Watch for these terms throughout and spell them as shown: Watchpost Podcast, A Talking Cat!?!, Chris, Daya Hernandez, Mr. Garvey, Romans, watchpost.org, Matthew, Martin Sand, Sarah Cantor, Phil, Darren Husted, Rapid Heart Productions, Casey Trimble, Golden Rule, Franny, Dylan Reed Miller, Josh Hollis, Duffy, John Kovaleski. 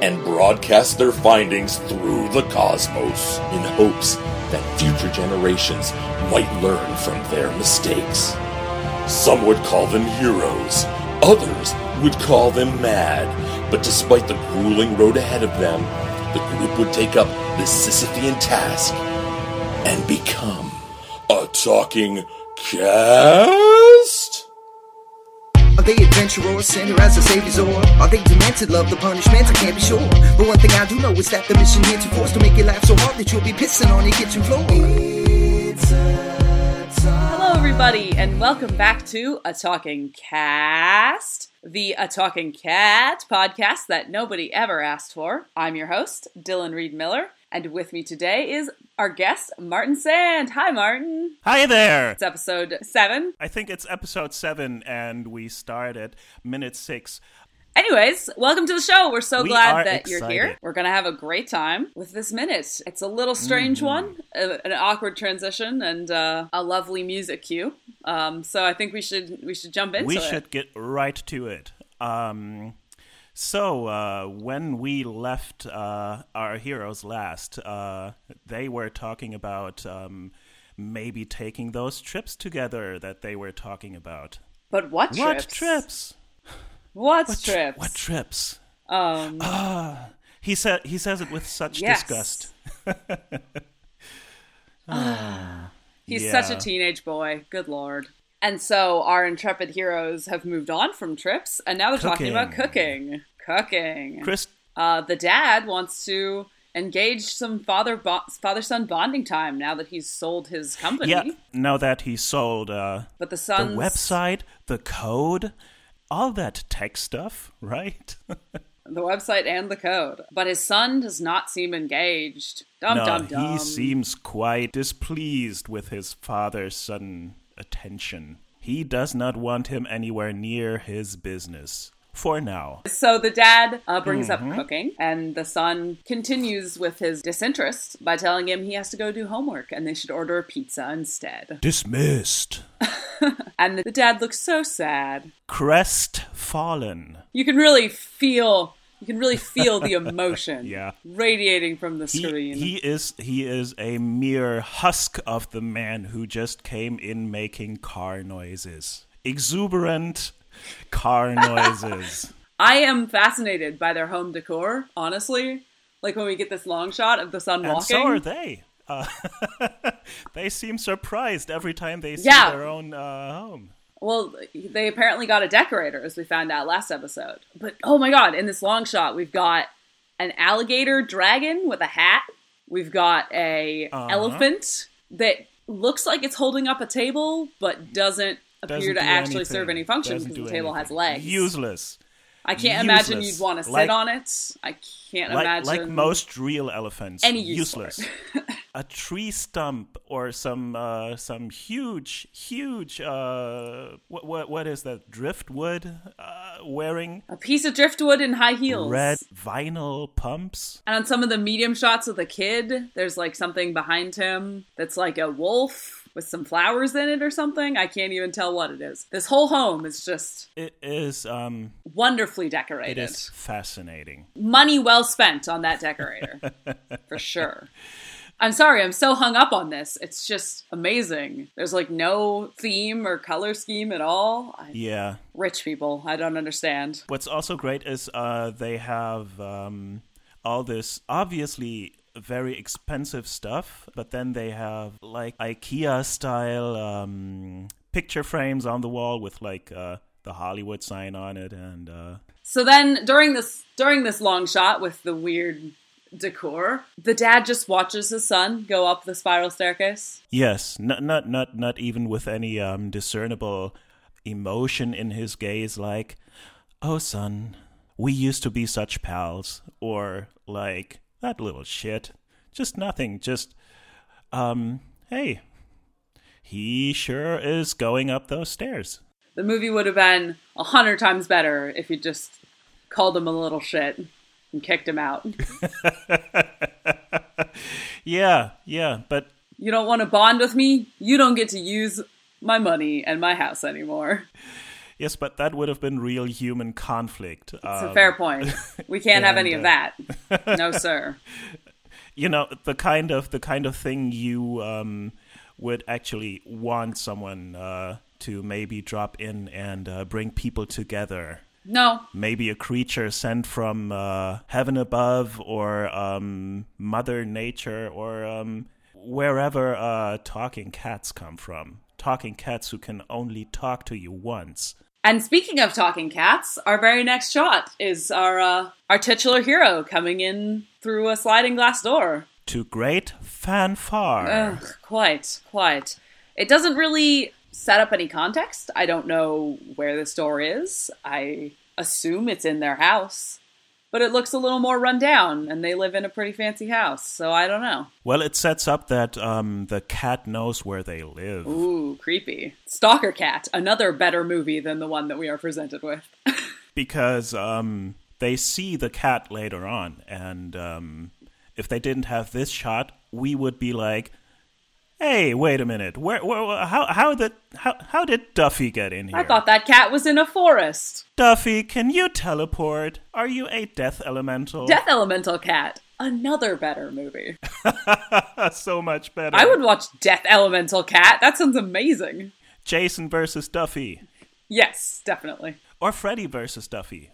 and broadcast their findings through the cosmos in hopes that future generations might learn from their mistakes. Some would call them heroes, others would call them mad, but despite the grueling road ahead of them, the group would take up this Sisyphean task and become a talking cast? Are they adventurers, sent as a savior's or are they demented, love the punishment? I can't be sure. But one thing I do know is that the mission here to force to make your life so hard that you'll be pissing on your kitchen floor. Hello everybody and welcome back to A Talking Cast, the A Talking Cat podcast that nobody ever asked for. I'm your host, Dylan Reed Miller, and with me today is our guest, Martin Sand. Hi, Martin. Hi there. It's episode 7. I think it's episode 7, and we start at minute 6. Anyways, welcome to the show. We're so glad that you're here. We're going to have a great time with this minute. It's a little strange one, an awkward transition, and a lovely music cue. So I think we should jump into it. We should get right to it. So, when we left our heroes last, they were talking about maybe taking those trips together that they were talking about. But what trips? What trips? He says it with such disgust. He's such a teenage boy. Good Lord. And so our intrepid heroes have moved on from trips, and now they're talking about cooking. Chris, the dad wants to engage some father-son bonding time now that he's sold his company. Yeah, now that he's sold but the website, the code, all that tech stuff, right? The website and the code. But his son does not seem engaged. He seems quite displeased with his father-son attention. He does not want him anywhere near his business for now. So the dad brings up cooking, and the son continues with his disinterest by telling him he has to go do homework and they should order a pizza instead. Dismissed. And the dad looks so sad. Crestfallen. You can really feel the emotion radiating from the screen. He is a mere husk of the man who just came in making car noises. Exuberant car noises. I am fascinated by their home decor, honestly. Like when we get this long shot of the son walking. And so are they. They seem surprised every time they see their own home. Well, they apparently got a decorator, as we found out last episode. But, oh my god, in this long shot, we've got an alligator dragon with a hat. We've got a elephant that looks like it's holding up a table, but doesn't appear to actually serve any function because the table has legs. Useless. I can't imagine you'd want to sit on it. I can't imagine. Like most real elephants. Any useless. A tree stump or some huge what is that? Driftwood wearing? A piece of driftwood in high heels. Red vinyl pumps. And on some of the medium shots of the kid, there's like something behind him that's like a wolf with some flowers in it or something. I can't even tell what it is. This whole home is just... It is... wonderfully decorated. It is fascinating. Money well spent on that decorator. For sure. I'm sorry, I'm so hung up on this. It's just amazing. There's like no theme or color scheme at all. Rich people. I don't understand. What's also great is they have all this obviously... very expensive stuff, but then they have like IKEA style picture frames on the wall with like the Hollywood sign on it, and so then during this long shot with the weird decor, the dad just watches his son go up the spiral staircase. Yes, not even with any discernible emotion in his gaze, like, "Oh son, we used to be such pals," or like, "That little shit." Just nothing. Just hey, he sure is going up those stairs. The movie would have been 100 times better if you just called him a little shit and kicked him out. Yeah, but... You don't want to bond with me? You don't get to use my money and my house anymore. Yes, but that would have been real human conflict. It's a fair point. We can't have any of that. No, sir. You know, the kind of thing you would actually want someone to maybe drop in and bring people together. No. Maybe a creature sent from heaven above, or Mother Nature, or wherever talking cats come from. Talking cats who can only talk to you once. And speaking of talking cats, our very next shot is our titular hero coming in through a sliding glass door. To great fanfare. Ugh, quite. It doesn't really... set up any context. I don't know where this door is. I assume it's in their house, but it looks a little more run down, and they live in a pretty fancy house, so I don't know. Well, it sets up that the cat knows where they live. Ooh, creepy. Stalker Cat, another better movie than the one that we are presented with. Because they see the cat later on, and if they didn't have this shot, we would be like, hey, wait a minute. Where how did Duffy get in here? I thought that cat was in a forest. Duffy, can you teleport? Are you a death elemental? Death Elemental Cat. Another better movie. So much better. I would watch Death Elemental Cat. That sounds amazing. Jason versus Duffy. Yes, definitely. Or Freddy versus Duffy.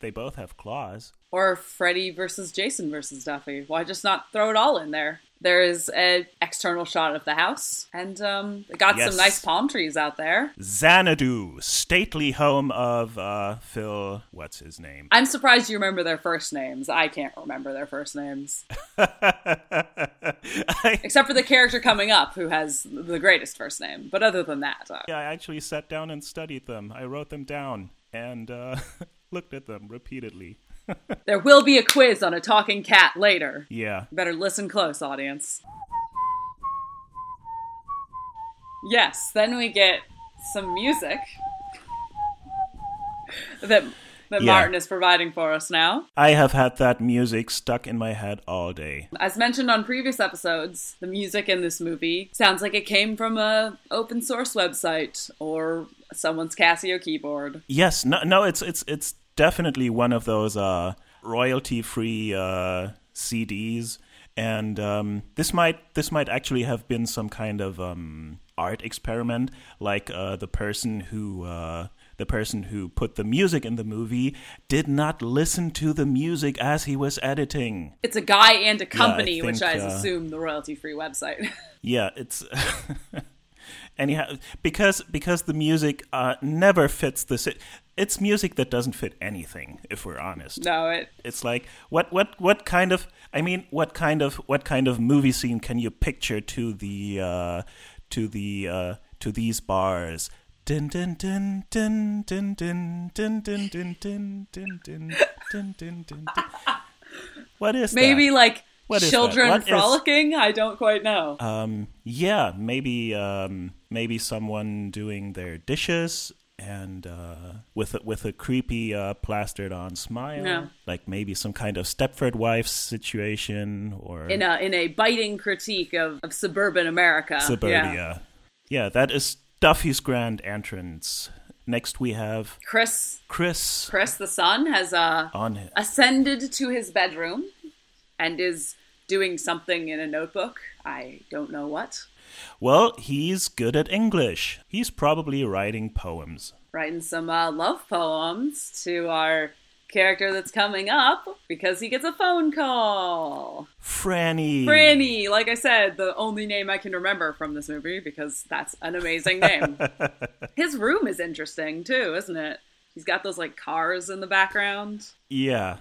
They both have claws. Or Freddy versus Jason versus Duffy. Why just not throw it all in there? There is an external shot of the house, and they got some nice palm trees out there. Xanadu, stately home of Phil, what's his name? I'm surprised you remember their first names. I can't remember their first names. Except for the character coming up, who has the greatest first name. But other than that... I actually sat down and studied them. I wrote them down and looked at them repeatedly. There will be a quiz on A Talking Cat later. Yeah. Better listen close, audience. Yes, then we get some music that Martin is providing for us now. I have had that music stuck in my head all day. As mentioned on previous episodes, the music in this movie sounds like it came from an open source website or someone's Casio keyboard. Yes, no, it's definitely one of those royalty-free CDs, and this might actually have been some kind of art experiment, like the person who put the music in the movie did not listen to the music as he was editing. It's a guy and a company, which I assume the royalty-free website. Yeah, it's. Anyhow, because the music never fits the... It's music that doesn't fit anything, if we're honest. No, it's like what kind of movie scene can you picture to these bars? Din din din din din din din din din din din din din din din. What is that? Maybe like children frolicking? I don't quite know. Yeah, maybe someone doing their dishes. And with a creepy plastered-on smile, like maybe some kind of Stepford Wives situation, or in a biting critique of suburban America, suburbia. Yeah, that is Duffy's grand entrance. Next, we have Chris. Chris, the son, has ascended to his bedroom and is doing something in a notebook. I don't know what. Well, he's good at English. He's probably writing poems. Writing some love poems to our character that's coming up, because he gets a phone call. Franny, like I said, the only name I can remember from this movie, because that's an amazing name. His room is interesting, too, isn't it? He's got those, like, cars in the background. Yeah.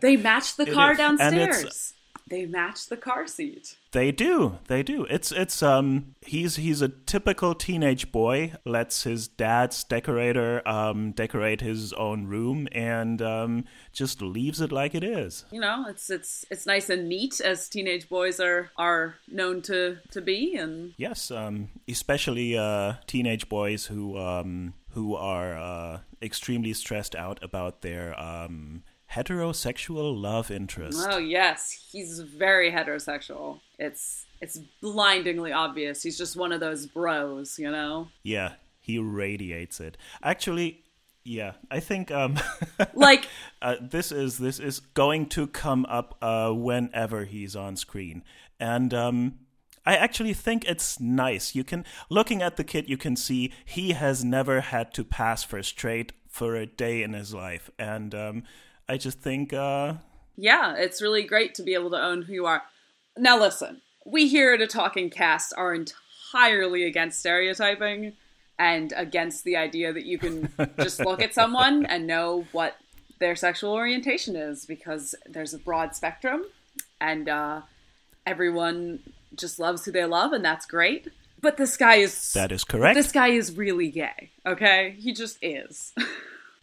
They match the car downstairs. They match the car seat. They do. They do. It's he's a typical teenage boy, lets his dad's decorator decorate his own room and just leaves it like it is. You know, it's nice and neat, as teenage boys are known to be. And yes, especially teenage boys who are extremely stressed out about their heterosexual love interest. Oh yes, he's very heterosexual. It's blindingly obvious. He's just one of those bros, you know? Yeah, he radiates it. Actually, yeah, I think like this is going to come up whenever he's on screen. And I actually think it's nice. You can, looking at the kid, you can see he has never had to pass for straight for a day in his life. And I just think... yeah, it's really great to be able to own who you are. Now listen, we here at A Talking Cast are entirely against stereotyping and against the idea that you can just look at someone and know what their sexual orientation is, because there's a broad spectrum and everyone just loves who they love, and that's great. But this guy is... That is correct. This guy is really gay, okay? He just is.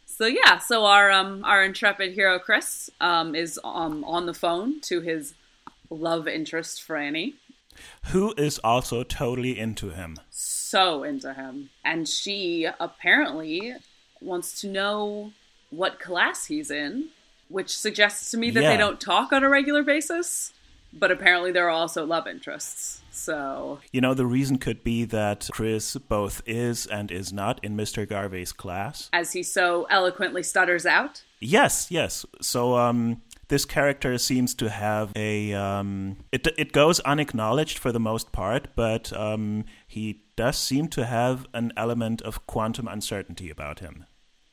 So yeah, so our intrepid hero Chris is on the phone to his love interest Franny, who is also totally into him. So into him, and she apparently wants to know what class he's in, which suggests to me that they don't talk on a regular basis. But apparently there are also love interests, so... You know, the reason could be that Chris both is and is not in Mr. Garvey's class. As he so eloquently stutters out? Yes, yes. So, this character seems to have a... It goes unacknowledged for the most part, but he does seem to have an element of quantum uncertainty about him.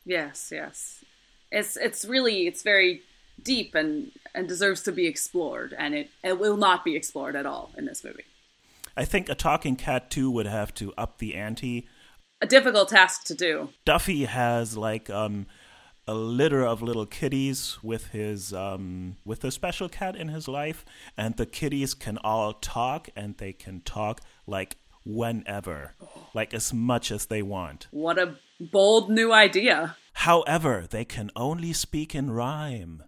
Yes, yes. It's very... deep and deserves to be explored, and it will not be explored at all in this movie. I think A Talking Cat 2 would have to up the ante. A difficult task to do. Duffy has like a litter of little kitties with a special cat in his life, and the kitties can all talk, and they can talk like whenever, like as much as they want. What a bold new idea. However, they can only speak in rhyme.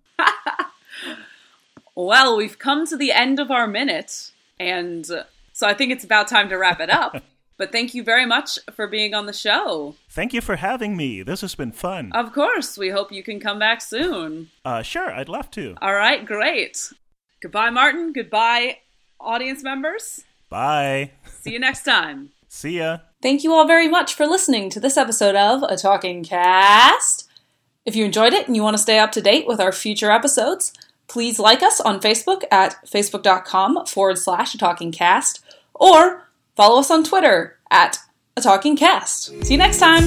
Well, we've come to the end of our minute, and so I think it's about time to wrap it up. But thank you very much for being on the show. Thank you for having me. This has been fun. Of course. We hope you can come back soon. Sure, I'd love to. All right, great. Goodbye, Martin. Goodbye, audience members. Bye. See you next time. See ya. Thank you all very much for listening to this episode of A Talking Cast. If you enjoyed it and you want to stay up to date with our future episodes, please like us on Facebook at facebook.com/A Talking Cast, or follow us on Twitter at A Talking Cast. See you next time.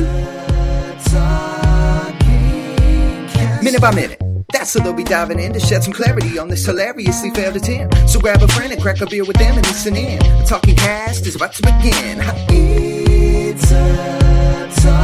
Minute by minute. That's how they'll be diving in to shed some clarity on this hilariously failed attempt. So grab a friend and crack a beer with them and listen in. A Talking Cast is about to begin. It's A Talking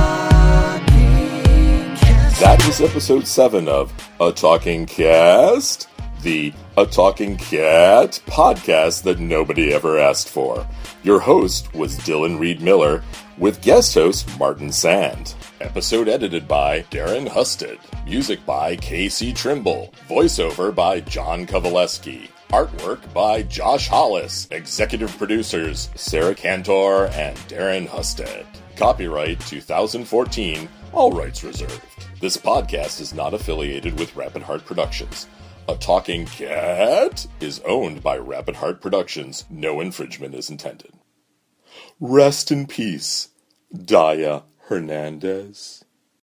Cast. That was episode 7 of A Talking Cast, the A Talking Cat podcast that nobody ever asked for. Your host was Dylan Reed Miller, with guest host Martin Sand. Episode edited by Darren Husted. Music by Casey Trimble. Voiceover by John Kovaleski. Artwork by Josh Hollis. Executive producers Sarah Cantor and Darren Husted. Copyright 2014. All rights reserved. This podcast is not affiliated with Rapid Heart Productions. A Talking Cat is owned by Rapid Heart Productions. No infringement is intended. Rest in peace, Daya Hernandez.